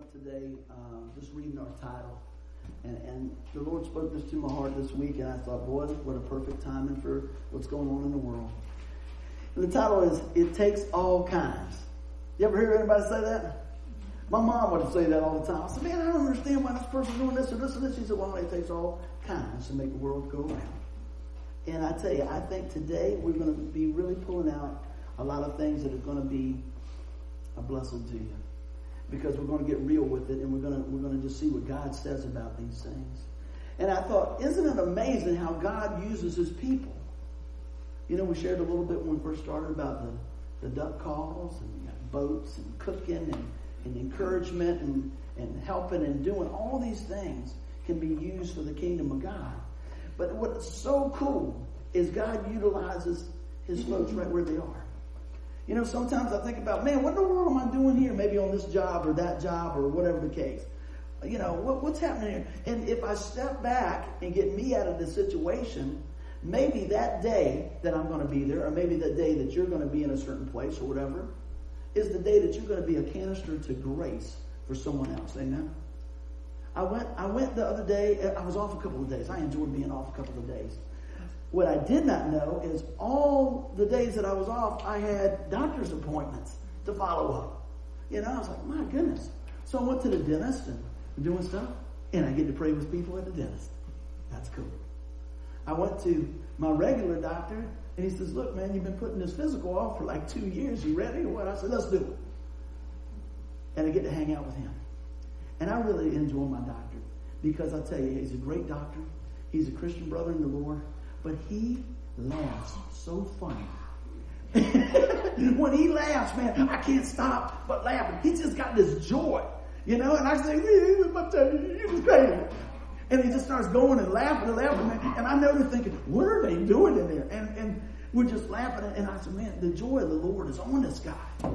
up today just reading our title. And the Lord spoke this to my heart this week, and I thought, boy, what a perfect timing for what's going on in the world. And the title is, It Takes All Kinds. You ever hear anybody say that? My mom would say that all the time. I said, man, I don't understand why this person's doing this or this and this. She said, well, it takes all kinds to make the world go round. And I tell you, I think today we're going to be really pulling out a lot of things that are going to be a blessing to you. Because we're going to get real with it, and we're going to just see what God says about these things. And I thought, isn't it amazing how God uses his people? You know, we shared a little bit when we first started about the duck calls, and you got boats, and cooking, and encouragement, and helping, and doing all these things can be used for the kingdom of God. But what's so cool is God utilizes his folks right where they are. You know, sometimes I think about, man, what in the world am I doing here? Maybe on this job or that job or whatever the case. You know, what's happening here? And if I step back and get me out of the situation, maybe that day that I'm going to be there, or maybe the day that you're going to be in a certain place or whatever, is the day that you're going to be a canister to grace for someone else. Amen? I went the other day. I was off a couple of days. I enjoyed being off a couple of days. What I did not know is all the days that I was off, I had doctor's appointments to follow up. You know, I was like, my goodness. So I went to the dentist and doing stuff, and I get to pray with people at the dentist. That's cool. I went to my regular doctor, and he says, look, man, you've been putting this physical off for like 2 years. You ready or what? I said, let's do it. And I get to hang out with him. And I really enjoy my doctor because I tell you, he's a great doctor. He's a Christian brother in the Lord. But he laughs so funny. When he laughs, man, I can't stop but laughing. He just got this joy, you know. And I say, it was crazy. And he just starts going and laughing, man. And I know they're thinking, what are they doing in there? And we're just laughing. And I said, man, the joy of the Lord is on this guy,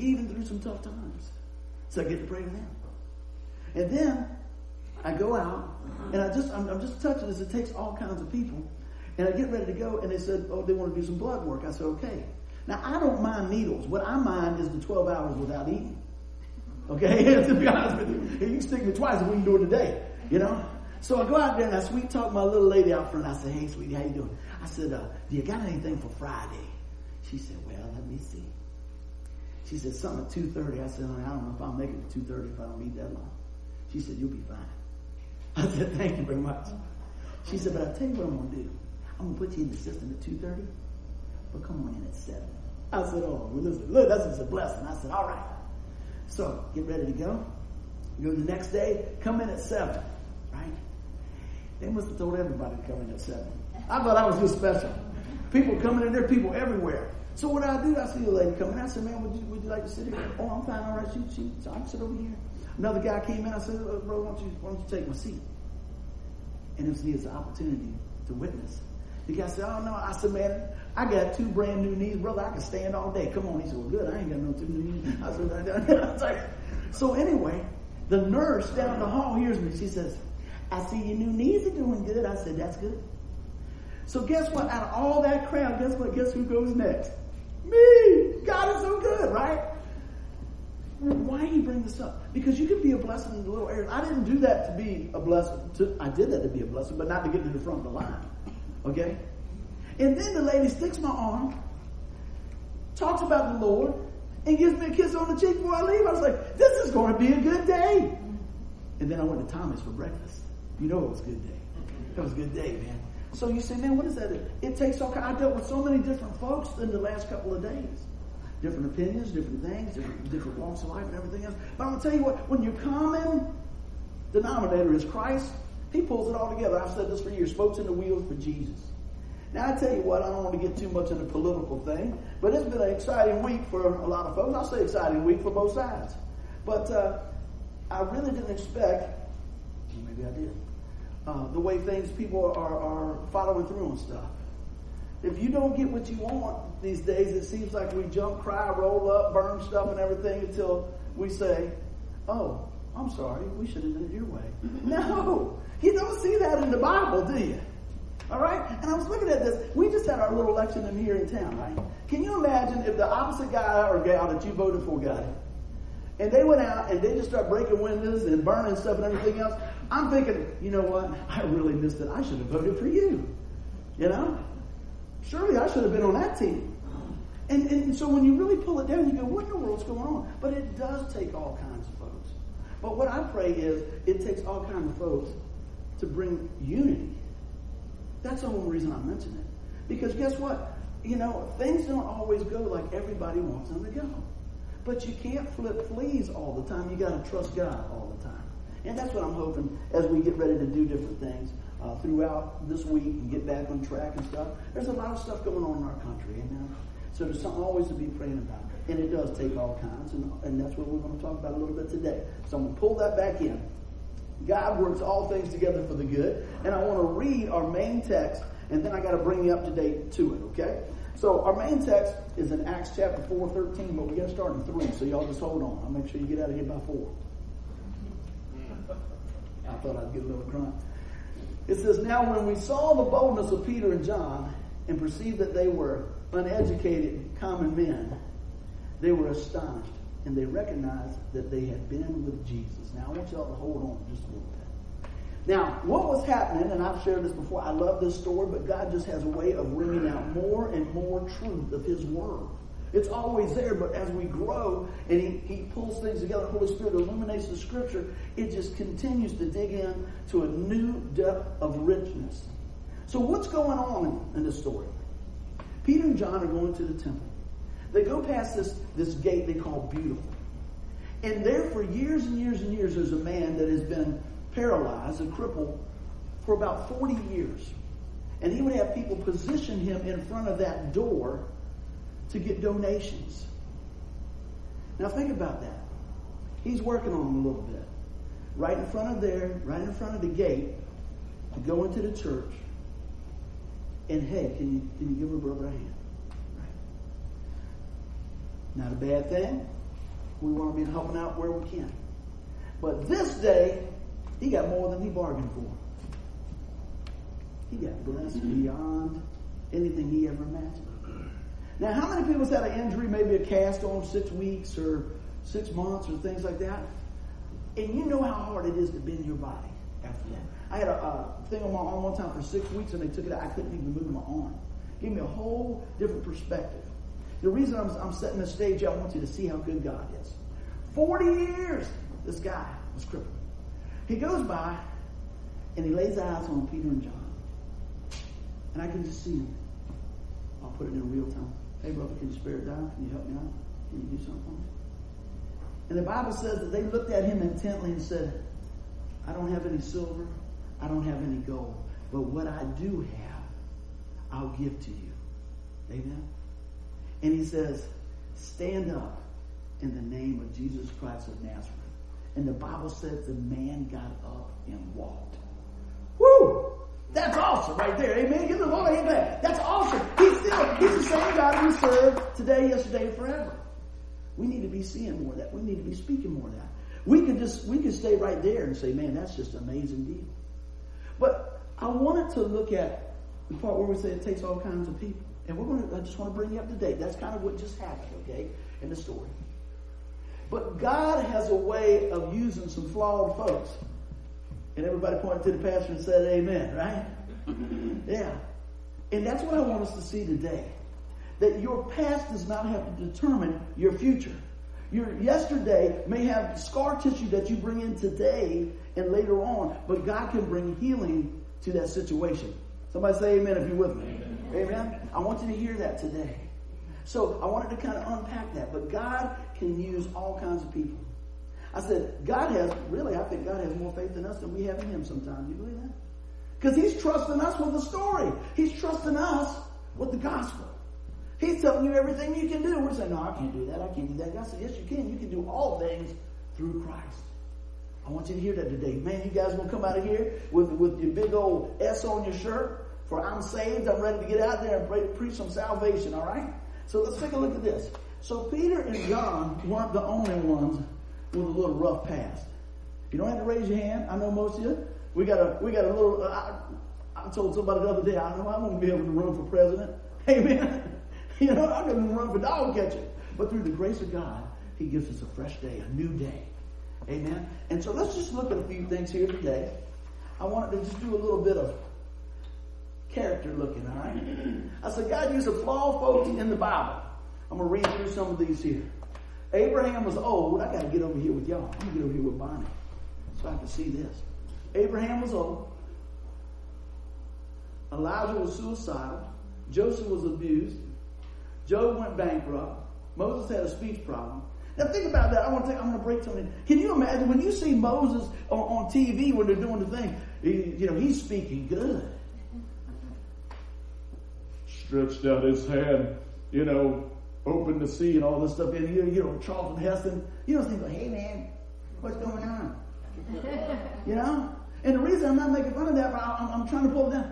even through some tough times. So I get to pray with him. And then I go out, and I'm just touching this. It takes all kinds of people. And I get ready to go, and they said, oh, they want to do some blood work. I said, okay. Now, I don't mind needles. What I mind is the 12 hours without eating. Okay? To be honest with you. You can stick me twice if we can do it today. You know? So I go out there, and I sweet-talk my little lady out front. I said, hey, sweetie, how you doing? I said, do you got anything for Friday? She said, well, let me see. She said, something at 2:30. I said, honey, I don't know if I'll make it to 2:30 if I don't eat that long. She said, you'll be fine. I said, thank you very much. She said, but I'll tell you what I'm going to do. I'm going to put you in the system at 2:30, but come on in at 7. I said, oh, well, listen, look, that's just a blessing. I said, all right. So get ready to go. You go the next day, come in at 7, right? They must have told everybody to come in at 7. I thought I was just special. People coming in there, people everywhere. So what I do, I see a lady coming. I said, man, would you like to sit here? Oh, I'm fine, all right. So I can sit over here. Another guy came in. I said, oh, bro, why don't you take my seat? And it was an opportunity to witness. The guy said, oh, no. I said, man, I got 2 brand new knees. Brother, I can stand all day. Come on. He said, well, good. I ain't got no 2 new knees. I said, so anyway, the nurse down the hall hears me. She says, I see your new knees are doing good. I said, that's good. So guess what? Out of all that crowd, guess who goes next? Me. God is so good, right? Why he bring this up? Because you can be a blessing in the little areas. I didn't do that to be a blessing. I did that to be a blessing, but not to get to the front of the line. Okay? And then the lady sticks my arm, talks about the Lord, and gives me a kiss on the cheek before I leave. I was like, this is going to be a good day. And then I went to Thomas for breakfast. You know it was a good day. It was a good day, man. So you say, man, what is that? It takes all kinds. I dealt with so many different folks in the last couple of days. Different opinions, different things, different walks of life and everything else. But I'm going to tell you what, when your common denominator is Christ, he pulls it all together. I've said this for years, folks in the wheels for Jesus. Now, I tell you what, I don't want to get too much into political thing, but it's been an exciting week for a lot of folks. I'll say exciting week for both sides. But I really didn't expect, maybe I did, the way things people are following through on stuff. If you don't get what you want these days, it seems like we jump, cry, roll up, burn stuff and everything until we say, oh, I'm sorry, we should have done it your way. No, you don't see that in the Bible, do you? All right? And I was looking at this. We just had our little election in here in town, right? Can you imagine if the opposite guy or gal that you voted for got it? And they went out and they just started breaking windows and burning stuff and everything else. I'm thinking, you know what? I really missed it. I should have voted for you. You know? Surely I should have been on that team. And so when you really pull it down, you go, what in the world's going on? But it does take all kinds of folks. But what I pray is it takes all kinds of folks to bring unity. That's the only reason I mention it. Because guess what? You know, things don't always go like everybody wants them to go. But you can't flip fleas all the time. You got to trust God all the time. And that's what I'm hoping as we get ready to do different things throughout this week and get back on track and stuff. There's a lot of stuff going on in our country. Amen. So there's something always to be praying about. And it does take all kinds. And that's what we're going to talk about a little bit today. So I'm going to pull that back in. God works all things together for the good. And I want to read our main text. And then I got to bring you up to date to it. Okay? So our main text is in Acts chapter 4:13. But we're going to start in 3. So y'all just hold on. I'll make sure you get out of here by 4. I thought I'd get a little grunt. It says, now when we saw the boldness of Peter and John and perceived that they were uneducated common men, they were astonished, and they recognized that they had been with Jesus. Now, I want y'all to hold on just a little bit. Now, what was happening, and I've shared this before, I love this story, but God just has a way of bringing out more and more truth of His Word. It's always there, but as we grow and he pulls things together, the Holy Spirit illuminates the Scripture, it just continues to dig in to a new depth of richness. So what's going on in this story? Peter and John are going to the temple. They go past this gate they call Beautiful. And there for years and years and years, there's a man that has been paralyzed, a cripple, for about 40 years. And he would have people position him in front of that door to get donations. Now think about that. He's working on him a little bit. Right in front of there, right in front of the gate, to go into the church. And hey, can you give her brother a hand? Right. Not a bad thing. We want to be helping out where we can. But this day, he got more than he bargained for. He got blessed beyond anything he ever imagined. Now, how many people's had an injury, maybe a cast on 6 weeks or 6 months or things like that? And you know how hard it is to bend your body after that. I had a thing on my arm one time for 6 weeks, and they took it out. I couldn't even move my arm. It gave me a whole different perspective. The reason I'm setting this stage, I want you to see how good God is. 40 years, this guy was crippled. He goes by, and he lays eyes on Peter and John. And I can just see him. I'll put it in real time. Hey, brother, can you spare it down? Can you help me out? Can you do something for me? And the Bible says that they looked at him intently and said, I don't have any silver. I don't have any gold, but what I do have, I'll give to you. Amen? And he says, stand up in the name of Jesus Christ of Nazareth. And the Bible says the man got up and walked. Woo! That's awesome right there. Amen? Give the Lord an amen. That's awesome. He's the same God we serve today, yesterday, and forever. We need to be seeing more of that. We need to be speaking more of that. We can stay right there and say, man, that's just an amazing deal. But I wanted to look at the part where we say it takes all kinds of people. And I just want to bring you up to date. That's kind of what just happened, okay, in the story. But God has a way of using some flawed folks. And everybody pointed to the pastor and said amen, right? Yeah. And that's what I want us to see today. That your past does not have to determine your future. Your yesterday may have scar tissue that you bring in today and later on, but God can bring healing to that situation. Somebody say amen if you're with me. Amen. I want you to hear that today. So I wanted to kind of unpack that, but God can use all kinds of people. I said, I think God has more faith in us than we have in Him sometimes. You believe that? Because He's trusting us with the story. He's trusting us with the gospel. He's telling you everything you can do. We're saying, no, I can't do that. I can't do that. God said, yes, you can. You can do all things through Christ. I want you to hear that today. Man, you guys going to come out of here with your big old S on your shirt for I'm saved. I'm ready to get out there and preach some salvation, all right? So let's take a look at this. So Peter and John weren't the only ones with a little rough past. You don't have to raise your hand. I know most of you. We got a little, I told somebody the other day, I know I won't be able to run for president. Amen. You know, I couldn't run for dog catcher. But through the grace of God, He gives us a fresh day, a new day. Amen. And so let's just look at a few things here today. I wanted to just do a little bit of character looking, all right? I said, God used a flawed folks in the Bible. I'm going to read through some of these here. Abraham was old. I got to get over here with y'all. I'm going to get over here with Bonnie so I can see this. Abraham was old. Elijah was suicidal. Joseph was abused. Job went bankrupt. Moses had a speech problem. Now think about that. I'm going to break something. Can you imagine when you see Moses on TV when they're doing the thing? He's speaking good. Stretched out his hand, opened the sea and all this stuff. And Charlton Heston. You don't think, hey man, what's going on? And the reason I'm not making fun of that, but I'm trying to pull it down.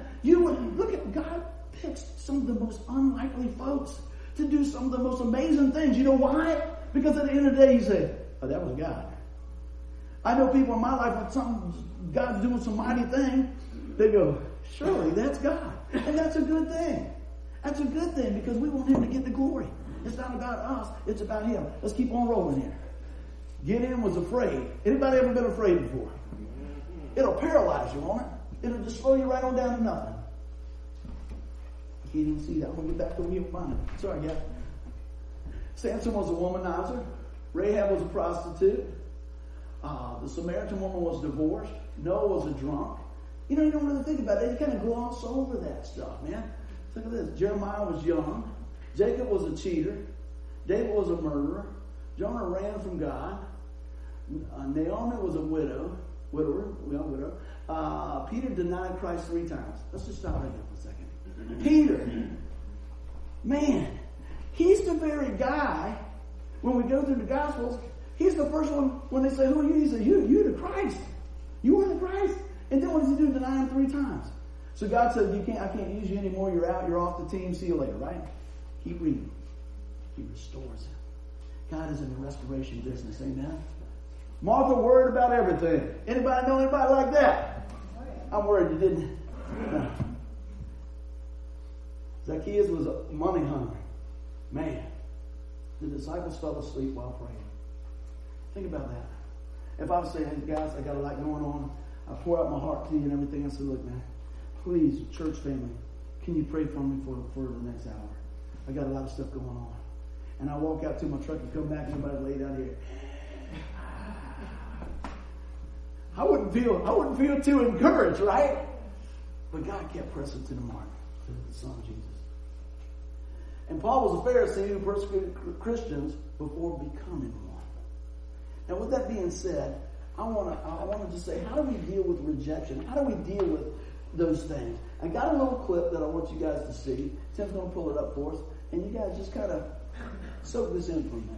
Look at God picks some of the most unlikely folks to do some of the most amazing things. You know why? Because at the end of the day, he said, oh, that was God. I know people in my life, with something, God's doing some mighty thing, they go, surely that's God. And that's a good thing. That's a good thing because we want him to get the glory. It's not about us. It's about him. Let's keep on rolling here. Gideon was afraid. Anybody ever been afraid before? It'll paralyze you, won't it? It'll just slow you right on down to nothing. He didn't see that. I'm going to get back to him. Sorry, guys. Samson was a womanizer. Rahab was a prostitute. The Samaritan woman was divorced. Noah was a drunk. You don't really think about it. You kind of gloss over that stuff, man. Look at this. Jeremiah was young. Jacob was a cheater. David was a murderer. Jonah ran from God. Naomi was a widower. Peter denied Christ 3 times. Let's just stop right here for a second. Peter, man, he's the very guy, when we go through the Gospels, he's the first one, when they say, who are you? He says, you the Christ. You are the Christ. And then what does he do? Deny him 3 times. So God said, I can't use you anymore. You're out. You're off the team. See you later, right? Keep reading. He restores him. God is in the restoration business. Amen? Martha worried about everything. Anybody know anybody like that? I'm worried you didn't. No. Zacchaeus was money hungry. Man, the disciples fell asleep while praying. Think about that. If I was saying, hey guys, I got a lot going on, I pour out my heart to you and everything, I said, look man, please, church family, can you pray for me for the next hour? I got a lot of stuff going on. And I walk out to my truck and come back and everybody's laid out here. I wouldn't feel too encouraged, right? But God kept pressing to the mark, to the Son of Jesus. And Paul was a Pharisee who persecuted Christians before becoming one. Now, with that being said, I want to just say, how do we deal with rejection? How do we deal with those things? I got a little clip that I want you guys to see. Tim's going to pull it up for us. And you guys just kind of soak this in for a minute.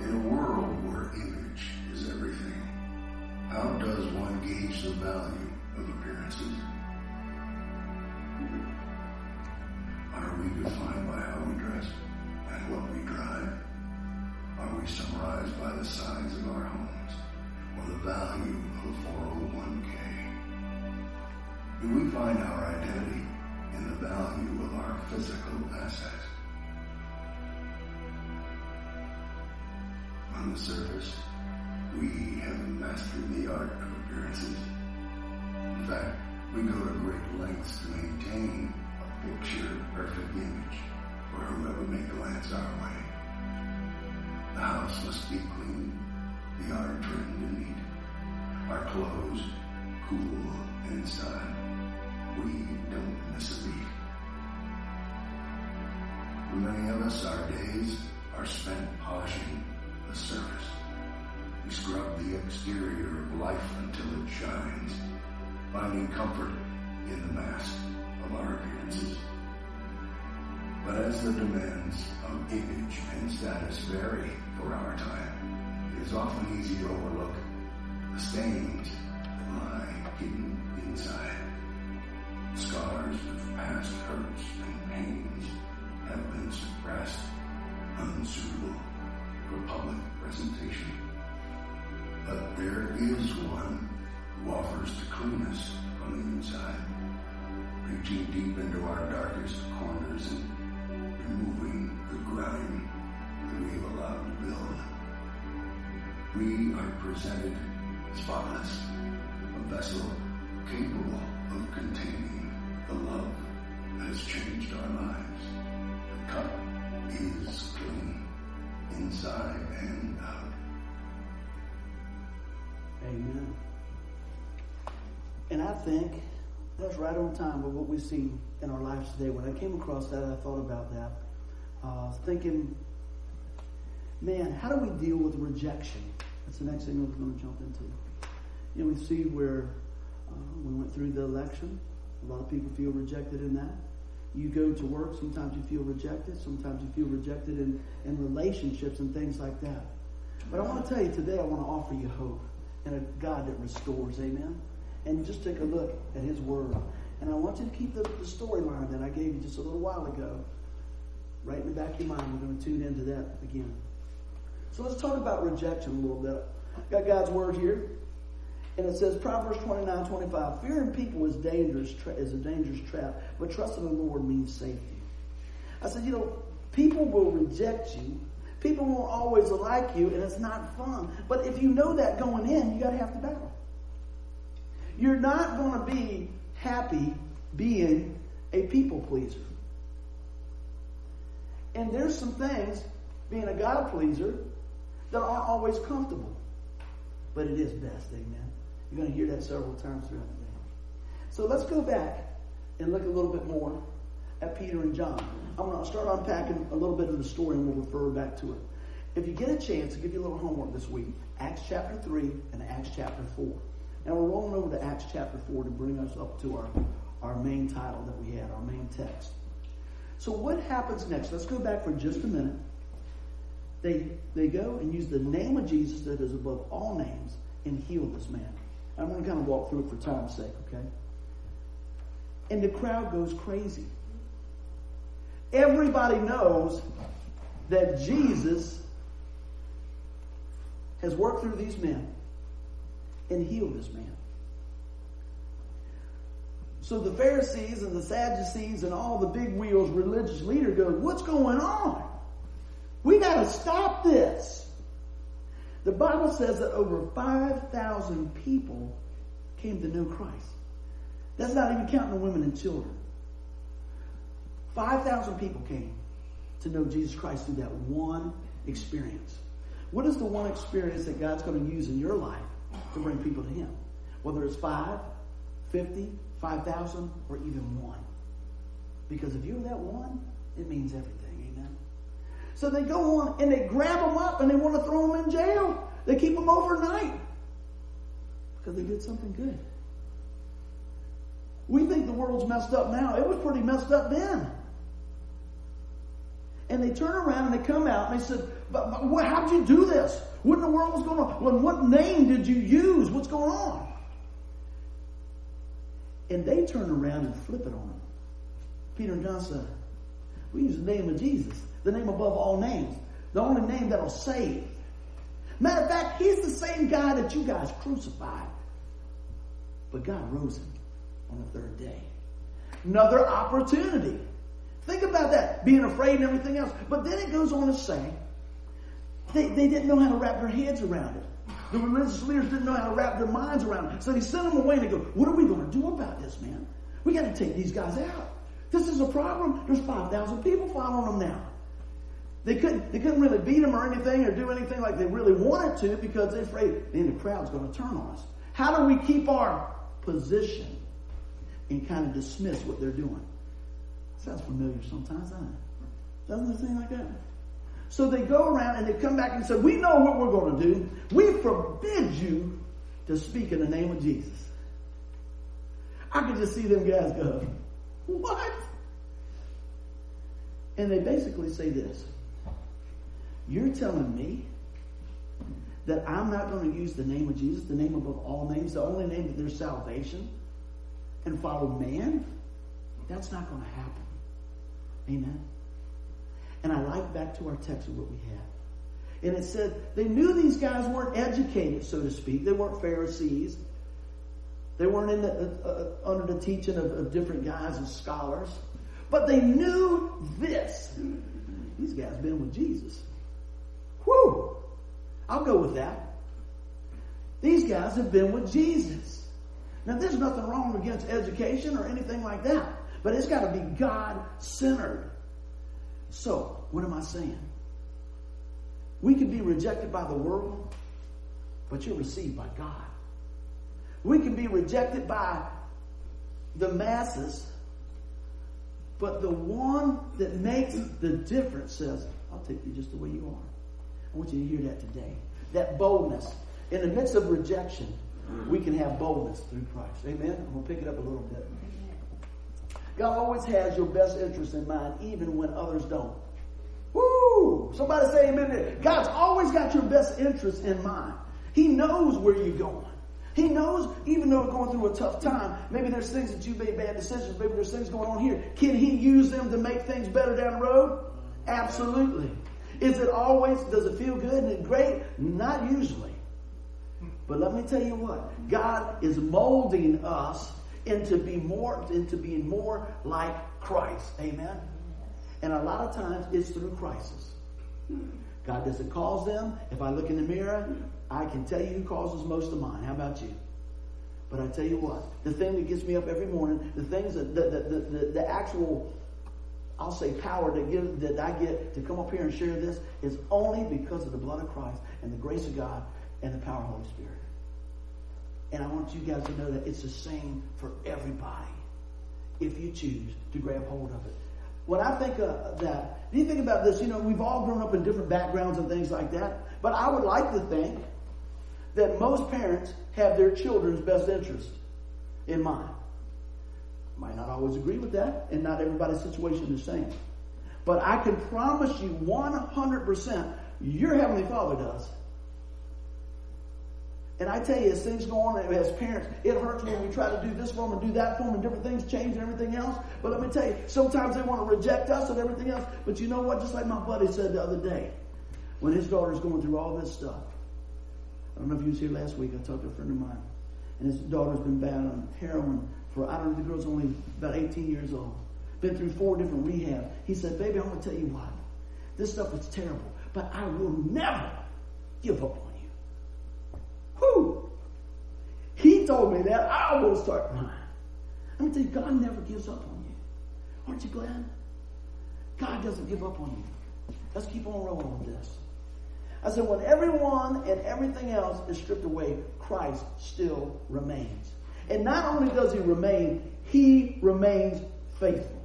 In a world where image is everything, how does one gauge the value of appearances? Are we defined by how we dress and what we drive? Are we summarized by the size of our homes or the value of 401k? Do we find our identity in the value of our physical assets? On the surface, we have mastered the art of appearances. In fact, we go to great lengths to maintain a picture-perfect image for whoever may glance our way. The house must be clean, the yard trimmed and neat, our clothes cool and inside. We don't miss a beat. For many of us, our days are spent polishing the surface. We scrub the exterior of life until it shines, finding comfort in the mask of our appearances. But as the demands of image and status vary for our time, it is often easy to overlook the stains that lie hidden inside. Scars of past hurts and pains have been suppressed, unsuitable for public presentation. But there is one who offers to clean us from the inside, reaching deep into our darkest corners and removing the grime that we've allowed to build. We are presented spotless, a vessel capable of containing the love that has changed our lives. The cup is clean, inside and out. Amen. And I think that's right on time with what we see in our lives today. When I came across that, I thought about that, thinking, man, how do we deal with rejection? That's the next thing I was going to jump into. You know, we see where we went through the election. A lot of people feel rejected in that. You go to work, sometimes you feel rejected. Sometimes you feel rejected in relationships and things like that. But I want to tell you today, I want to offer you hope and a God that restores. Amen? And just take a look at His Word. And I want you to keep the storyline that I gave you just a little while ago right in the back of your mind. We're going to tune into that again. So let's talk about rejection a little bit. I've got God's Word here. And it says, Proverbs 29:25, fearing people is a dangerous trap, but trusting the Lord means safety. I said, you know, people will reject you. People won't always like you, and it's not fun. But if you know that going in, you got to have to battle. You're not going to be happy being a people pleaser. And there's some things, being a God pleaser, that aren't always comfortable. But it is best, amen. You're going to hear that several times throughout the day. So let's go back and look a little bit more at Peter and John. I'm going to start unpacking a little bit of the story and we'll refer back to it. If you get a chance, I'll give you a little homework this week. Acts chapter 3 and Acts chapter 4. Now we're rolling over to Acts chapter 4 to bring us up to our main title that we had, our main text. So what happens next? Let's go back for just a minute. They go and use the name of Jesus that is above all names and heal this man. I'm going to kind of walk through it for time's sake, okay? And the crowd goes crazy. Everybody knows that Jesus has worked through these men and healed this man. So the Pharisees and the Sadducees and all the big wheels religious leaders go, what's going on? We got to stop this. The Bible says that over 5,000 people came to know Christ. That's not even counting the women and children. 5,000 people came to know Jesus Christ through that one experience. What is the one experience that God's going to use in your life to bring people to Him? Whether it's 5, 50, 5,000, or even one. Because if you're that one, it means everything. So they go on and they grab them up and they want to throw them in jail. They keep them overnight because they did something good. We think the world's messed up now. It was pretty messed up then. And they turn around and they come out and they said, but how'd you do this? What in the world was going on? What name did you use? What's going on? And they turn around and flip it on them. Peter and John said, we use the name of Jesus. The name above all names. The only name that'll save. Matter of fact, He's the same guy that you guys crucified. But God rose Him on the third day. Another opportunity. Think about that. Being afraid and everything else. But then it goes on to say, they didn't know how to wrap their heads around it. The religious leaders didn't know how to wrap their minds around it. So they sent them away and they go, what are we going to do about this, man? We got to take these guys out. This is a problem. There's 5,000 people following them now. They couldn't really beat them or anything or do anything like they really wanted to because they're afraid then the crowd's going to turn on us. How do we keep our position and kind of dismiss what they're doing? Sounds familiar sometimes, doesn't it? Doesn't it seem like that? So they go around and they come back and say, we know what we're going to do. We forbid you to speak in the name of Jesus. I could just see them guys go, what? And they basically say this. You're telling me that I'm not going to use the name of Jesus, the name above all names, the only name that there's salvation, and follow man? That's not going to happen. Amen? And I like back to our text of what we had. And it said, they knew these guys weren't educated, so to speak. They weren't Pharisees. They weren't in the, under the teaching of different guys and scholars. But they knew this. These guys been with Jesus. Whew. I'll go with that. These guys have been with Jesus. Now, there's nothing wrong against education or anything like that. But it's got to be God-centered. So, what am I saying? We can be rejected by the world, but you're received by God. We can be rejected by the masses, but the one that makes the difference says, I'll take you just the way you are. I want you to hear that today. That boldness. In the midst of rejection, we can have boldness through Christ. Amen? I'm going to pick it up a little bit. God always has your best interest in mind, even when others don't. Woo! Somebody say amen there. God's always got your best interest in mind. He knows where you're going. He knows, even though we're going through a tough time, maybe there's things that you made bad decisions, maybe there's things going on here. Can he use them to make things better down the road? Absolutely. Is it always, does it feel good and great? Not usually. But let me tell you what, God is molding us into being more like Christ. Amen? And a lot of times it's through crisis. God doesn't cause them. If I look in the mirror, I can tell you who causes most of mine. How about you? But I tell you what, the thing that gets me up every morning, the things that the actual, I'll say, power that I get to come up here and share this is only because of the blood of Christ and the grace of God and the power of the Holy Spirit. And I want you guys to know that it's the same for everybody if you choose to grab hold of it. When I think of that, you think about this, you know, we've all grown up in different backgrounds and things like that. But I would like to think that most parents have their children's best interest in mind. Might not always agree with that, and not everybody's situation is the same. But I can promise you 100% your Heavenly Father does. And I tell you, as things go on as parents, it hurts when we try to do this for them and do that for them and different things change and everything else. But let me tell you, sometimes they want to reject us and everything else. But you know what? Just like my buddy said the other day, when his daughter's going through all this stuff. I don't know if you was here last week. I talked to a friend of mine. And his daughter's been bad on heroin for, I don't know, the girl's only about 18 years old. Been through 4 different rehab. He said, baby, I'm going to tell you what. This stuff is terrible. But I will never give up. Who? He told me that. I almost start crying. I'm going to tell you, God never gives up on you. Aren't you glad? God doesn't give up on you. Let's keep on rolling with this. I said, when everyone and everything else is stripped away, Christ still remains. And not only does he remain, he remains faithful.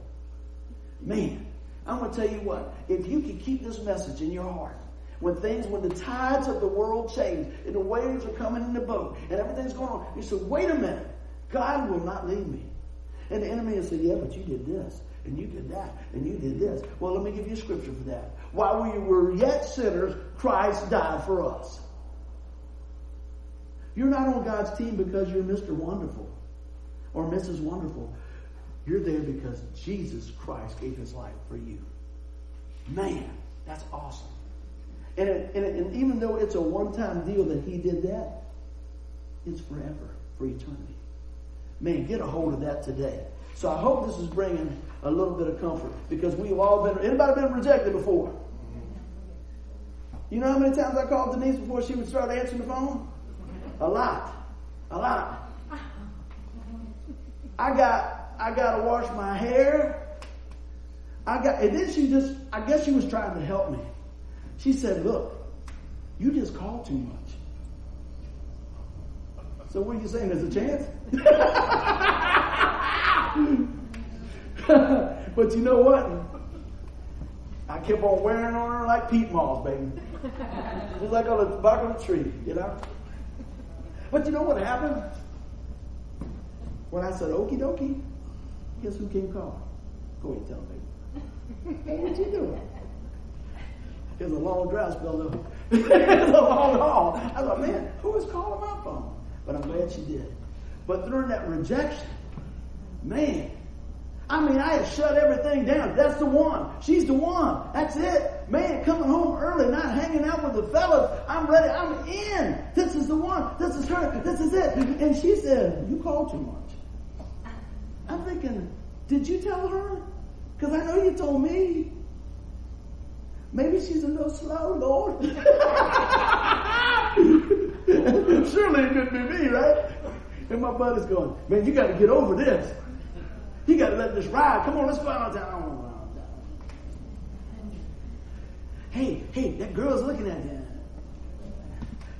Man, I'm going to tell you what. If you can keep this message in your heart, when the tides of the world change and the waves are coming in the boat and everything's going on, you say, wait a minute, God will not leave me. And the enemy will say, yeah, but you did this, and you did that, and you did this. Well, let me give you a scripture for that. While we were yet sinners, Christ died for us. You're not on God's team because you're Mr. Wonderful or Mrs. Wonderful. You're there because Jesus Christ gave his life for you. Man, that's awesome. And even though it's a one-time deal that he did that, it's forever, for eternity. Man, get a hold of that today. So I hope this is bringing a little bit of comfort, because we've all been, anybody been rejected before? You know how many times I called Denise before she would start answering the phone? A lot. I got to wash my hair. And then I guess she was trying to help me. She said, look, you just call too much. So what are you saying? There's a chance? But you know what? I kept on wearing on her like peat moss, baby. Just like on the bark of a tree, you know? But you know what happened? When I said, okie dokie, guess who came calling? Go ahead and tell me. Hey, what you doing? It was a long drought spell, though. It was a long haul. I thought, man, who was calling my phone? But I'm glad she did. But during that rejection, man, I mean, I had shut everything down. That's the one. She's the one. That's it. Man, coming home early, not hanging out with the fellas. I'm ready. I'm in. This is the one. This is her. This is it. And she said, you called too much. I'm thinking, did you tell her? Because I know you told me. Maybe she's a little slow, Lord. Surely it couldn't be me, right? And my buddy's going, man, you got to get over this. You got to let this ride. Come on, let's go out on town. Hey, that girl's looking at you.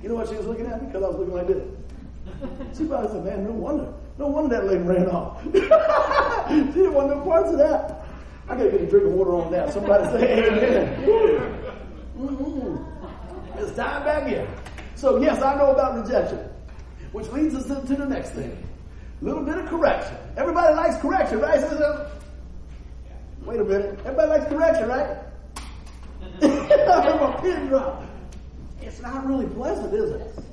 You know what she was looking at me? Because I was looking like this. She probably said, man, no wonder that lady ran off. She didn't want no parts of that. I got to get a drink of water on that. Somebody say amen. It's time back here. So, yes, I know about rejection, which leads us into the next thing. A little bit of correction. Everybody likes correction, right? Wait a minute. Everybody likes correction, right? I'm a pin drop. It's not really pleasant, is it?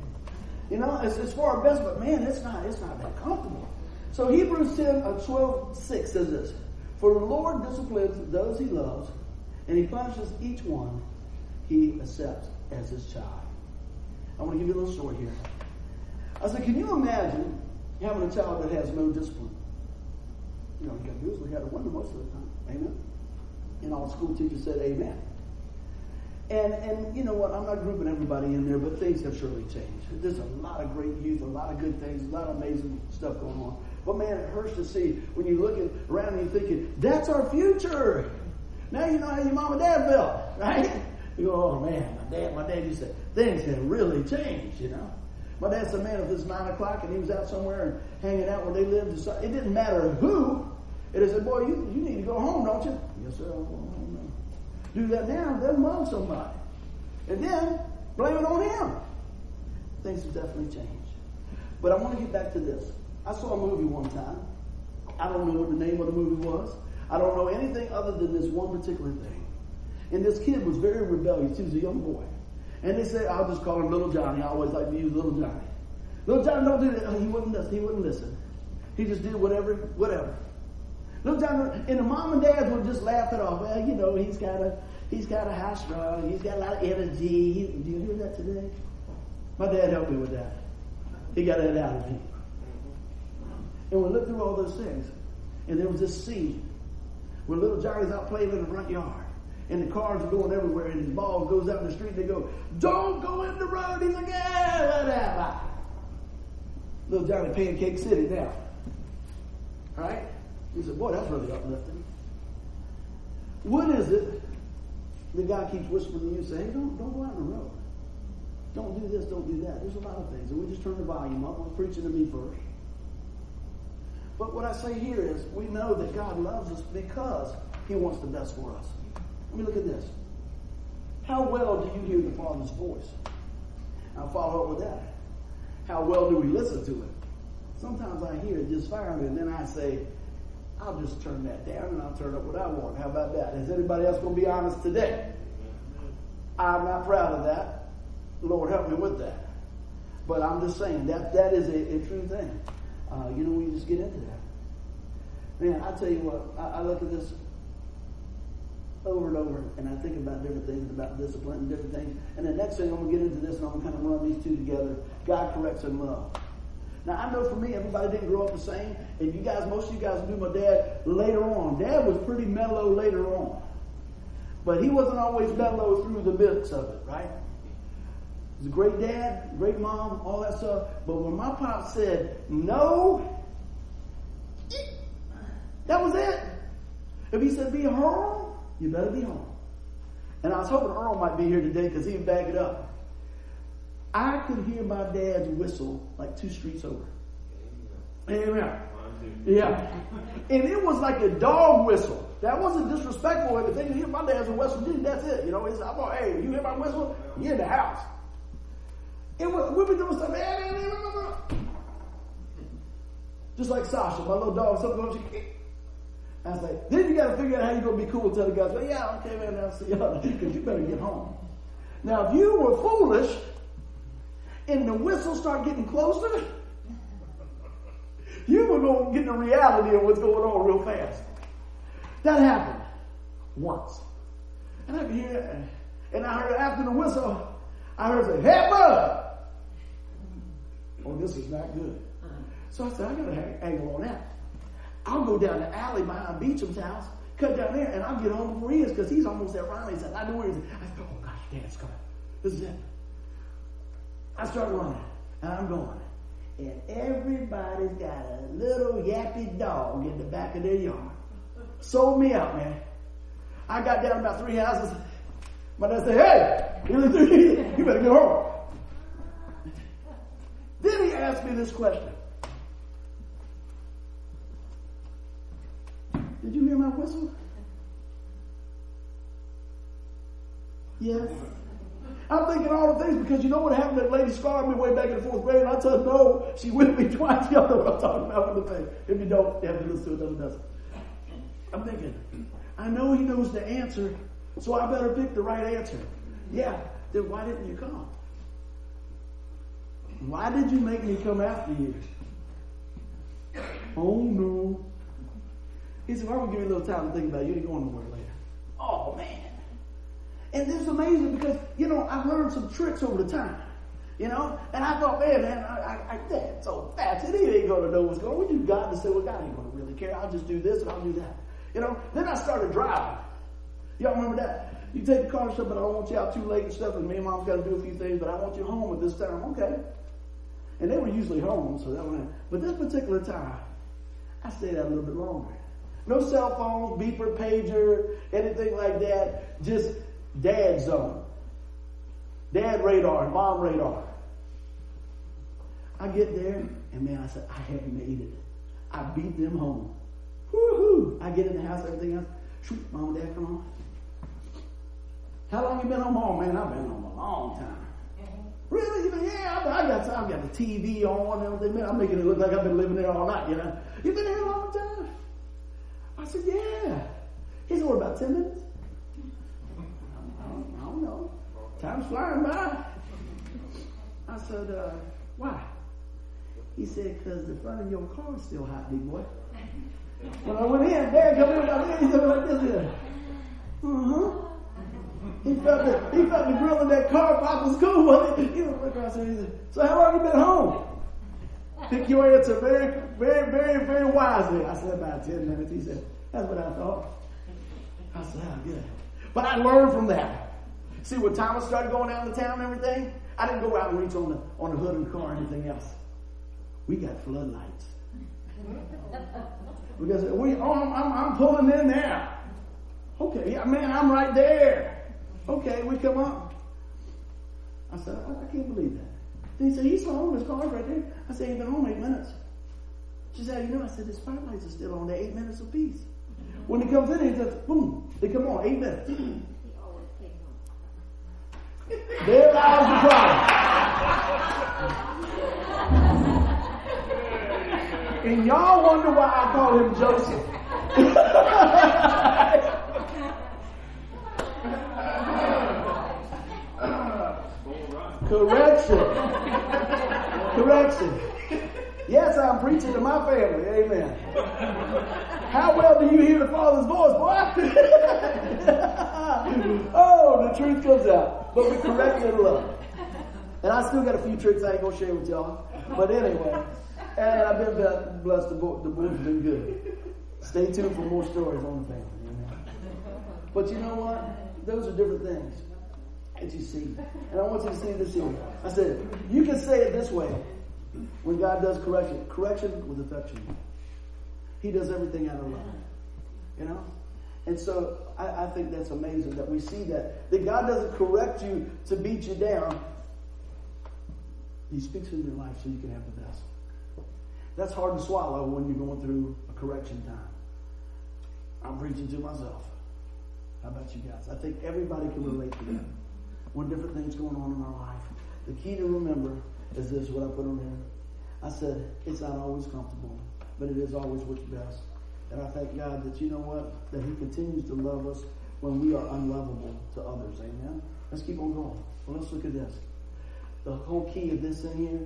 You know, it's for our best, but man, it's not that comfortable. So Hebrews 10:12-6 says this. For the Lord disciplines those he loves, and he punishes each one he accepts as his child. I want to give you a little story here. I said, can you imagine having a child that has no discipline? You know, you got to do is look out of the window most of the time. Amen? And all the school teachers said amen. And you know what? I'm not grouping everybody in there, but things have surely changed. There's a lot of great youth, a lot of good things, a lot of amazing stuff going on. But man, it hurts to see when you're looking around and you're thinking, that's our future. Now you know how your mom and dad felt, right? You go, oh man, my dad used to say, things have really changed, you know. My dad said, man, if it's 9 o'clock and he was out somewhere and hanging out where they lived, it didn't matter who. It is, boy, you need to go home, don't you? Yes, sir, I'll go home now. Do that now, they'll mug somebody. And then blame it on him. Things have definitely changed. But I want to get back to this. I saw a movie one time. I don't know what the name of the movie was. I don't know anything other than this one particular thing. And this kid was very rebellious. He was a young boy. And they said, I'll just call him Little Johnny. I always like to use Little Johnny. Little Johnny, don't do that. He wouldn't listen. He just did whatever. Little Johnny, and the mom and dad would just laugh it off. Well, you know, he's got a high straw. He's got a lot of energy. Do you hear that today? My dad helped me with that. He got that out of me. And we looked through all those things. And there was this scene where Little Johnny's out playing in the front yard. And the cars are going everywhere, and his ball goes out in the street, and they go, don't go in the road. He's like, yeah, whatever. Little Johnny Pancake City now. All right? He said, boy, that's really uplifting. What is it the guy keeps whispering to you, saying, hey, don't go out in the road. Don't do this, don't do that. There's a lot of things. And we just turn the volume up. We're preaching to me first. But what I say here is, we know that God loves us because he wants the best for us. Let me look at this. How well do you hear the Father's voice? I'll follow up with that. How well do we listen to it? Sometimes I hear it just fire me, and then I say, I'll just turn that down, and I'll turn up what I want. How about that? Is anybody else going to be honest today? I'm not proud of that. Lord, help me with that. But I'm just saying, that is a true thing. You know, when you just get into that. Man, I tell you what, I look at this over and over, and I think about different things, about discipline and different things. And the next thing, I'm going to get into this, and I'm going to kind of run these two together. God corrects and love. Now, I know for me, everybody didn't grow up the same. And you guys, most of you guys knew my dad later on. Dad was pretty mellow later on. But he wasn't always mellow through the midst of it, right? He was a great dad, great mom, all that stuff. But when my pop said, no, that was it. If he said, be home, you better be home. And I was hoping Earl might be here today because he would back it up. I could hear my dad's whistle like 2 streets over. Amen. Yeah. And it was like a dog whistle. That wasn't disrespectful. If they could hear my dad's whistle, dude, that's it. You know, it's like, hey, you hear my whistle? You're in the house. It was, we were doing something. Just like Sasha, my little dog, something. I was like, then you got to figure out how you're going to be cool and tell the guys, well, yeah, okay, man, I'll see y'all, because you better get home. Now, if you were foolish and the whistle started getting closer, you were going to get the reality of what's going on real fast. That happened once. And I could hear that. And I heard after the whistle, I heard say, "Hey, brother! Oh, this is not good." So I said, "I got to angle on that. I'll go down the alley behind Beecham's house, cut down there, and I'll get home before he is, because he's almost at Riley's house. I know where he is." I said, "Oh, gosh, Dad's coming. This is it." I start running, and I'm going. And everybody's got a little yappy dog in the back of their yard. Sold me out, man. I got down about three houses. My dad said, "Hey, you better go home." Then he asked me this question. "Did you hear my whistle?" "Yes." I'm thinking all the things, because you know what happened? That lady scarred me way back in the fourth grade, and I told her no. She whipped me twice. Y'all know what I'm talking about with the thing. If you don't, you have to listen to another lesson. I'm thinking, I know he knows the answer, so I better pick the right answer. Yeah, then why didn't you come? Why did you make me come after you? Oh, no. He said, "Well, I will give you a little time to think about it. You ain't going nowhere later." Oh, man. And this is amazing because, you know, I've learned some tricks over the time, you know. And I thought, man, I that's so fast. It ain't going to know what's going on. You got to say, "Well, God ain't going to really care. I'll just do this and I'll do that." You know, then I started driving. Y'all remember that? You take the car and stuff, "But I don't want you out too late and stuff. And me and Mom's got to do a few things, but I want you home at this time." Okay. And they were usually home, so that went. But this particular time, I stayed out a little bit longer. No cell phones, beeper, pager, anything like that. Just Dad zone. Dad radar and Mom radar. I get there, and man, I said, I have made it. I beat them home. Woo-hoo. I get in the house, everything else. Shoot, Mom and Dad come home. "How long you been home?" "Oh, man, I've been home a long time." "Really?" "You know, yeah, I've got the TV on and everything. Man, I'm making it look like I've been living there all night, you know." "You've been there a long time?" I said, "Yeah." He said, "What, about 10 minutes? I don't know. Time's flying by." I said, "Why?" He said, "Because the front of your car is still hot, big boy." When I went in, Dad come in about there, he said like this here. Uh-huh. He felt the grill in that car pop was cool, wasn't it? He looked across there, he said, "So how long you been home?" "Pick your answer very, very, very, very wisely." I said, "About 10 minutes." He said, "That's what I thought." I said, "Oh, good." But I learned from that. See, when Thomas started going out into town and everything, I didn't go out and reach on the hood of the car or anything else. We got floodlights. Because I'm pulling in there. "Okay, yeah, man, I'm right there." "Okay," we come up. I said, "I can't believe that." Then he said, "He's home, his car's right there." I said, "He been home 8 minutes. She said, "You know," I said, "the spotlights are still on there, 8 minutes apiece." When he comes in, he says, boom, they come on, 8 minutes. He always came home. There lies the problem. And y'all wonder why I call him Joseph. Correction. Yes, I'm preaching to my family. Amen. How well do you hear the Father's voice, boy? Oh, the truth comes out. But we correct it in love. And I still got a few tricks I ain't going to share with y'all. But anyway, and I've been blessed. The book's been good. Stay tuned for more stories on the family. Amen. But you know what? Those are different things that you see. And I want you to see this here. I said, you can say it this way. When God does correction, correction with affection. He does everything out of love. You know? And so I think that's amazing that we see that. That God doesn't correct you to beat you down. He speaks in your life so you can have the best. That's hard to swallow when you're going through a correction time. I'm preaching to myself. How about you guys? I think everybody can relate to that. One different thing's going on in our life. The key to remember is this, what I put on there. I said, it's not always comfortable, but it is always what's best. And I thank God that, you know what, that He continues to love us when we are unlovable to others. Amen? Let's keep on going. Well, let's look at this. The whole key of this in here,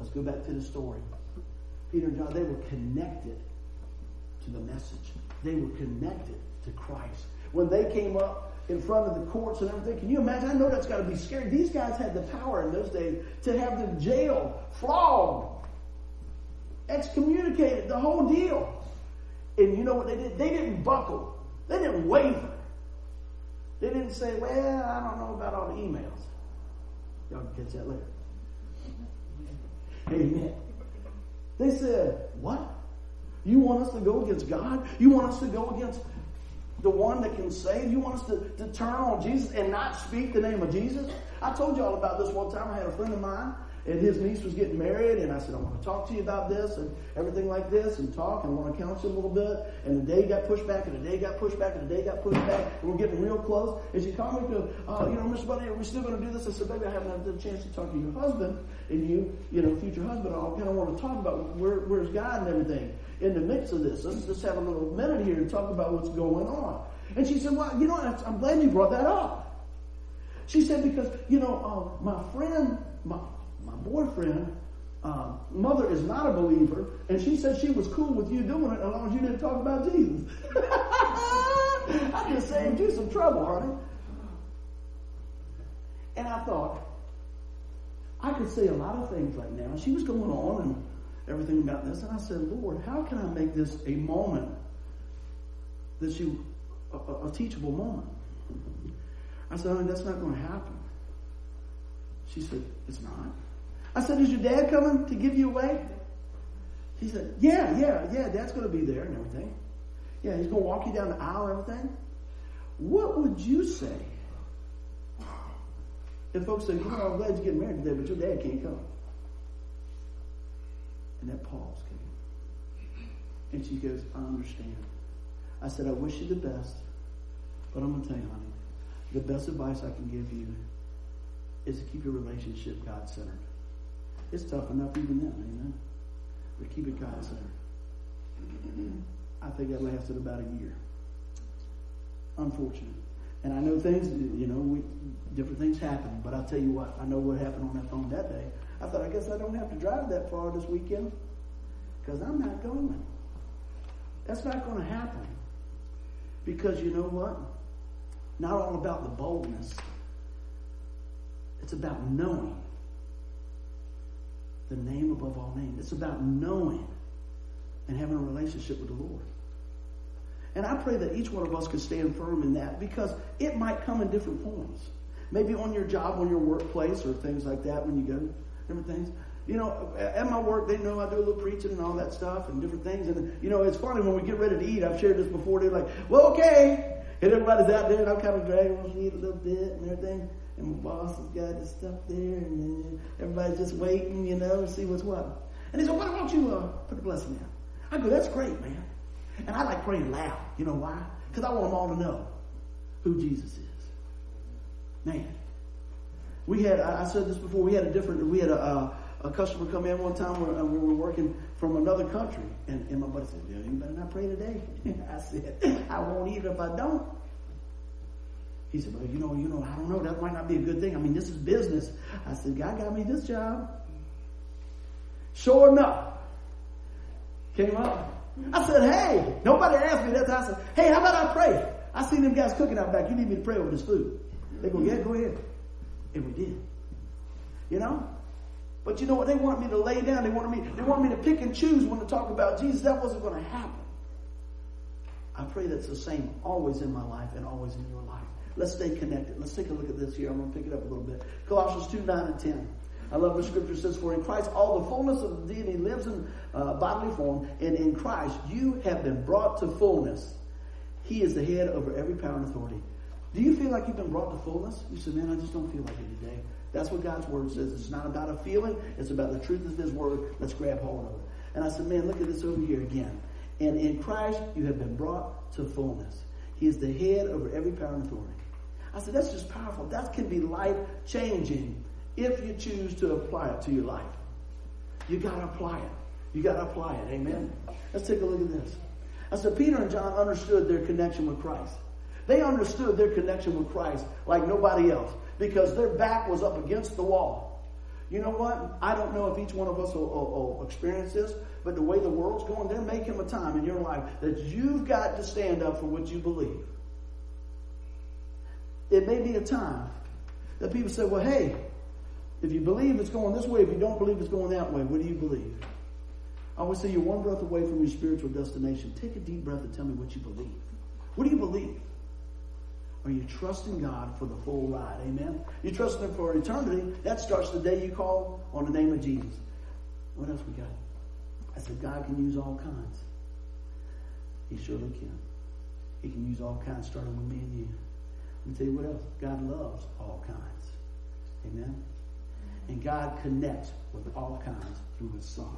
let's go back to the story. Peter and John, they were connected to to the message. They were connected to Christ. When they came up in front of the courts and everything, can you imagine? I know that's got to be scary. These guys had the power in those days to have them jailed, flogged, excommunicated, the whole deal. And you know what they did? They didn't buckle. They didn't waver. They didn't say, well, I don't know about all the emails. Y'all can catch that later. Amen. They said, what? You want us to go against God? You want us to go against the one that can save? You want us to turn on Jesus and not speak the name of Jesus? I told you all about this one time. I had a friend of mine, and his niece was getting married, and I said, I want to talk to you about this and everything like this and talk and want to counsel a little bit. And the day got pushed back, and the day got pushed back, and the day got pushed back, and we're getting real close. And she called me to, Mr. Buddy, are we still going to do this? I said, baby, I haven't had the chance to talk to your husband and you future husband. I kind of want to talk about where's God and everything in the midst of this. Let's just have a little minute here and talk about what's going on. And she said, well, I'm glad you brought that up. She said, because, my boyfriend's mother is not a believer, and she said she was cool with you doing it as long as you didn't talk about Jesus. I just saved you some trouble, honey. And I thought, I could say a lot of things right now. She was going on and everything about this, and I said, Lord, how can I make this a moment that a teachable moment? I said, honey, that's not going to happen. She said, it's not. I said, is your dad coming to give you away? She said, yeah, dad's going to be there and everything. Yeah, he's going to walk you down the aisle and everything. What would you say if folks said, I'm glad you get married today, but your dad can't come? And that pause came. And she goes, I understand. I said, I wish you the best, but I'm going to tell you, honey, the best advice I can give you is to keep your relationship God-centered. It's tough enough even then, amen? But keep it God-centered. I think that lasted about a year. Unfortunate. And I know things, different things happen, but I'll tell you what, I know what happened on that phone that day. I thought, I guess I don't have to drive that far this weekend because I'm not going. That's not going to happen because you know what? Not all about the boldness. It's about knowing the name above all names. It's about knowing and having a relationship with the Lord. And I pray that each one of us can stand firm in that because it might come in different forms. Maybe on your job, on your workplace, or things like that when you go, different things. At my work, they know I do a little preaching and all that stuff and different things. And, it's funny when we get ready to eat. I've shared this before. They're like, well, okay. And everybody's out there and I'm kind of dragging them to eat a little bit and everything. And my boss has got his stuff there, and then everybody's just waiting, to see what's what. And he said, why don't you put the blessing down? I go, that's great, man. And I like praying loud. You know why? Because I want them all to know who Jesus is. Man. I said this before, we had a customer come in one time where we were working from another country. And my buddy said, you better not pray today. I said, I won't either if I don't. He said, well, I don't know. That might not be a good thing. I mean, this is business. I said, God got me this job. Sure enough, came up. I said, hey, nobody asked me that. I said, hey, how about I pray? I seen them guys cooking out back. You need me to pray over this food. They go, yeah, go ahead. And we did. But you know what? They wanted me to lay down. They wanted me to pick and choose when to talk about Jesus. That wasn't going to happen. I pray that's the same always in my life and always in your life. Let's stay connected. Let's take a look at this here. I'm going to pick it up a little bit. Colossians 2, 9 and 10. I love what Scripture says, for in Christ all the fullness of the deity lives in bodily form, and in Christ you have been brought to fullness. He is the head over every power and authority. Do you feel like you've been brought to fullness? You say, man, I just don't feel like it today. That's what God's Word says. It's not about a feeling. It's about the truth of His Word. Let's grab hold of it. And I said, man, look at this over here again. And in Christ you have been brought to fullness. He is the head over every power and authority. I said, that's just powerful. That can be life-changing if you choose to apply it to your life. You got to apply it. You got to apply it. Amen? Let's take a look at this. I said, Peter and John understood their connection with Christ. They understood their connection with Christ like nobody else because their back was up against the wall. You know what? I don't know if each one of us will experience this, but the way the world's going, there may come a time in your life that you've got to stand up for what you believe. It may be a time that people say, well, hey, if you believe it's going this way, if you don't believe it's going that way, what do you believe? I always say you're one breath away from your spiritual destination. Take a deep breath and tell me what you believe. What do you believe? Are you trusting God for the full ride? Amen? You're trusting Him for eternity. That starts the day you call on the name of Jesus. What else we got? I said, God can use all kinds. He surely can. He can use all kinds, starting with me and you. Let me tell you what else. God loves all kinds. Amen? And God connects with all kinds through His Son,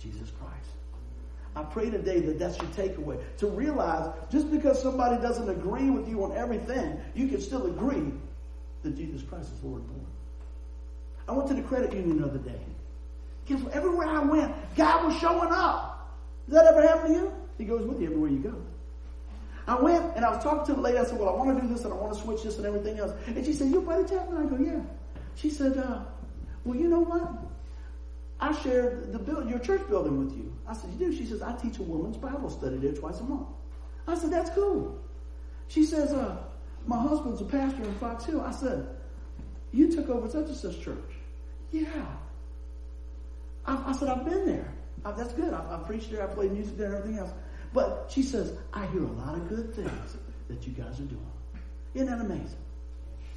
Jesus Christ. I pray today that that's your takeaway. To realize just because somebody doesn't agree with you on everything, you can still agree that Jesus Christ is Lord and Lord. I went to the credit union the other day. Guess what? Everywhere I went, God was showing up. Does that ever happen to you? He goes with you everywhere you go. I went and I was talking to the lady. I said, well, I want to do this and I want to switch this and everything else. And she said, you Brother Chapman? I go, yeah. She said, well, you know what? I share your church building with you. I said, you do? She says, I teach a woman's Bible study there twice a month. I said, that's cool. She says, my husband's a pastor in Fox Hill. I said, you took over such and such church. Yeah. I said, I've been there. That's good. I preached there. I played music there and everything else. But she says, I hear a lot of good things that you guys are doing. Isn't that amazing?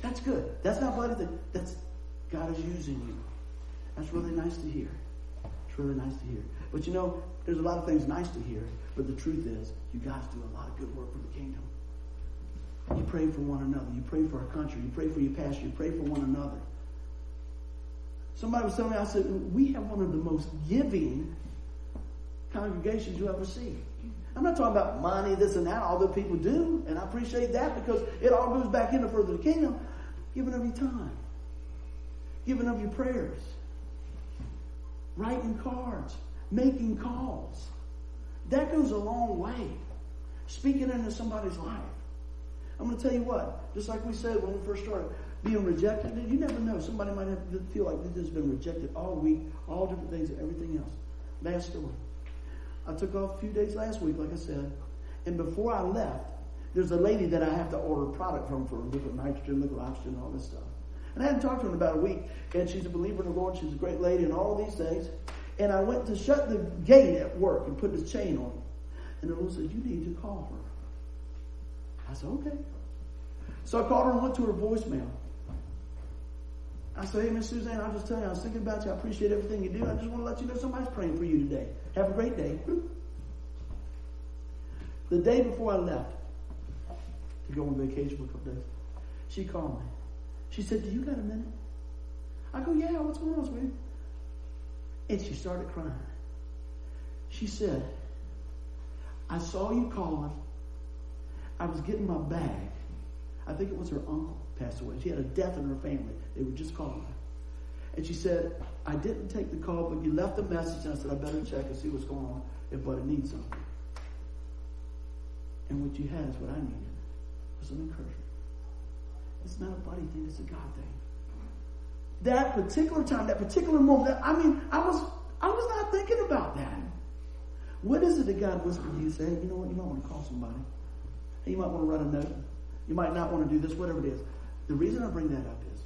That's good. That's not bloody. That's God is using you. That's really nice to hear. It's really nice to hear. But you know, there's a lot of things nice to hear, but the truth is, you guys do a lot of good work for the kingdom. You pray for one another. You pray for our country. You pray for your pastor. You pray for one another. Somebody was telling me, I said, we have one of the most giving congregations you ever see. I'm not talking about money, this and that, although people do, and I appreciate that because it all goes back into further the kingdom. Giving of your time. Giving of your prayers. Writing cards, making calls. That goes a long way. Speaking into somebody's life. I'm going to tell you what, just like we said when we first started, being rejected, you never know. Somebody might have to feel like they've just been rejected all week, all different things and everything else. Last story. I took off a few days last week, like I said, and before I left, there's a lady that I have to order a product from for liquid nitrogen, liquid oxygen, all this stuff. And I hadn't talked to her in about a week. And she's a believer in the Lord. She's a great lady and all these things. And I went to shut the gate at work and put the chain on her. And the Lord said, you need to call her. I said, okay. So I called her and went to her voicemail. I said, hey, Miss Suzanne, I'll just tell you, I was thinking about you. I appreciate everything you do. I just want to let you know somebody's praying for you today. Have a great day. The day before I left to go on vacation for a couple days, she called me. She said, do you got a minute? I go, yeah, what's going on, sweetie? And she started crying. She said, I saw you calling. I was getting my bag. I think it was her uncle passed away. She had a death in her family. They were just calling her. And she said, I didn't take the call, but you left a message. And I said, I better check and see what's going on if Buddy needs something. And what you had is what I needed. It was an encouragement. It's not a buddy thing, it's a God thing. That particular time, that particular moment, I was not thinking about that. What is it that God whispered to you? Say, hey, you know what, you might want to call somebody. Hey, you might want to write a note. You might not want to do this, whatever it is. The reason I bring that up is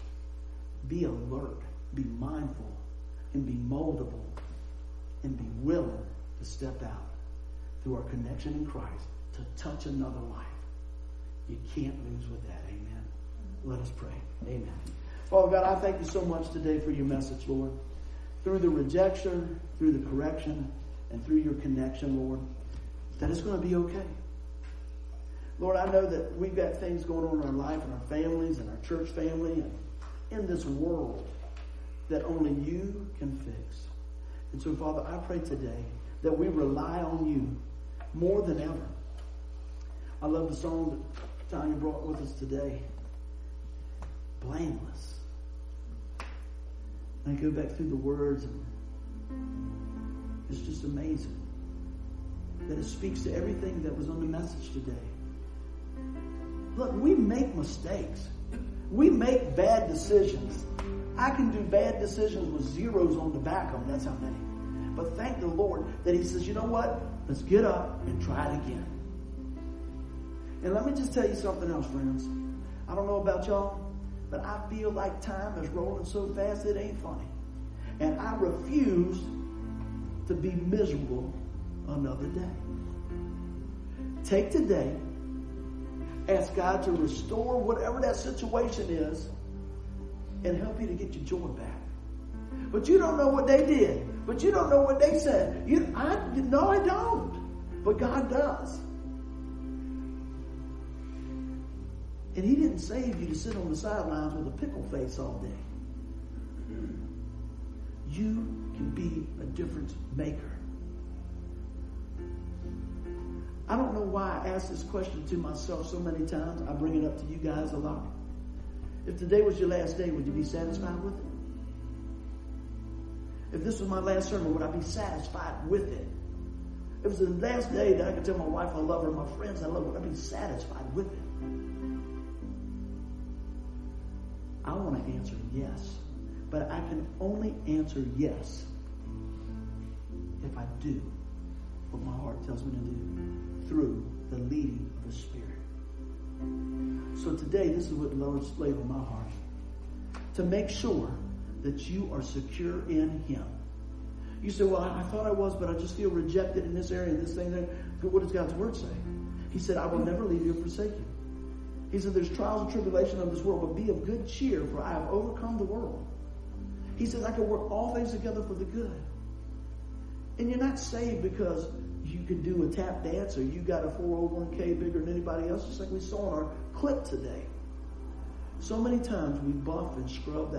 be alert, be mindful, and be moldable, and be willing to step out through our connection in Christ to touch another life. You can't lose with that, amen. Let us pray. Amen. Father God, I thank you so much today for your message, Lord. Through the rejection, through the correction, and through your connection, Lord, that it's going to be okay. Lord, I know that we've got things going on in our life and our families and our church family and in this world that only you can fix. And so, Father, I pray today that we rely on you more than ever. I love the song that Tanya brought with us today. Blameless. And I go back through the words, and it's just amazing that it speaks to everything that was on the message today. Look, we make mistakes. We make bad decisions. I can do bad decisions with zeros on the back of them. That's how many. But thank the Lord that He says, you know what? Let's get up and try it again. And let me just tell you something else, friends. I don't know about y'all, but I feel like time is rolling so fast it ain't funny. And I refuse to be miserable another day. Take today, ask God to restore whatever that situation is and help you to get your joy back. But you don't know what they did. But you don't know what they said. I don't. But God does. And He didn't save you to sit on the sidelines with a pickle face all day. You can be a difference maker. I don't know why I ask this question to myself so many times. I bring it up to you guys a lot. If today was your last day, would you be satisfied with it? If this was my last sermon, would I be satisfied with it? If it was the last day that I could tell my wife I love her, my friends I love her, would I be satisfied with it? I want to answer yes, but I can only answer yes if I do what my heart tells me to do through the leading of the Spirit. So today, this is what the Lord's laid on my heart. To make sure that you are secure in Him. You say, well, I thought I was, but I just feel rejected in this area, this thing, there. What does God's Word say? He said, I will never leave you or forsake you. He said, there's trials and tribulation of this world, but be of good cheer, for I have overcome the world. He says, I can work all things together for the good. And you're not saved because you can do a tap dance or you got a 401k bigger than anybody else, just like we saw in our clip today. So many times we buff and scrub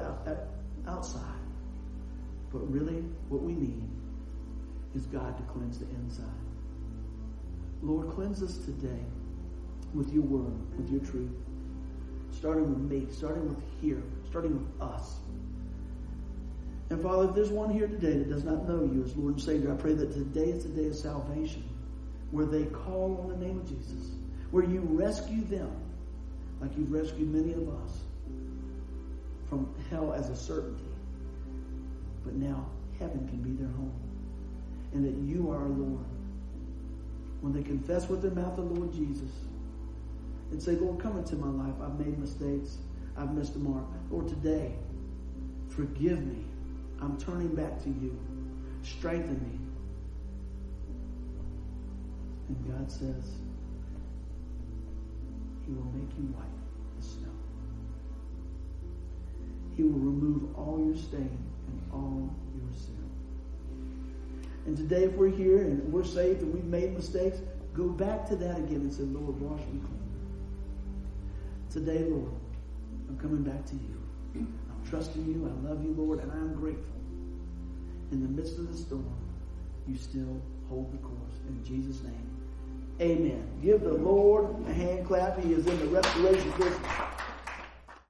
outside. But really, what we need is God to cleanse the inside. Lord, cleanse us today with your word, with your truth. Starting with me, starting with here, starting with us. And Father, if there's one here today that does not know you as Lord and Savior, I pray that today is the day of salvation, where they call on the name of Jesus, where you rescue them like you've rescued many of us from hell as a certainty. But now heaven can be their home, and that you are our Lord. When they confess with their mouth the Lord Jesus and say, Lord, come into my life. I've made mistakes. I've missed the mark. Lord, today, forgive me. I'm turning back to you. Strengthen me. And God says, He will make you white as snow. He will remove all your stain and all your sin. And today, if we're here and we're saved and we've made mistakes, go back to that again and say, Lord, wash me clean. Today, Lord, I'm coming back to you. I'm trusting you. I love you, Lord, and I'm grateful. In the midst of the storm, you still hold the course. In Jesus' name, amen. Give the Lord a hand clap. He is in the restoration business.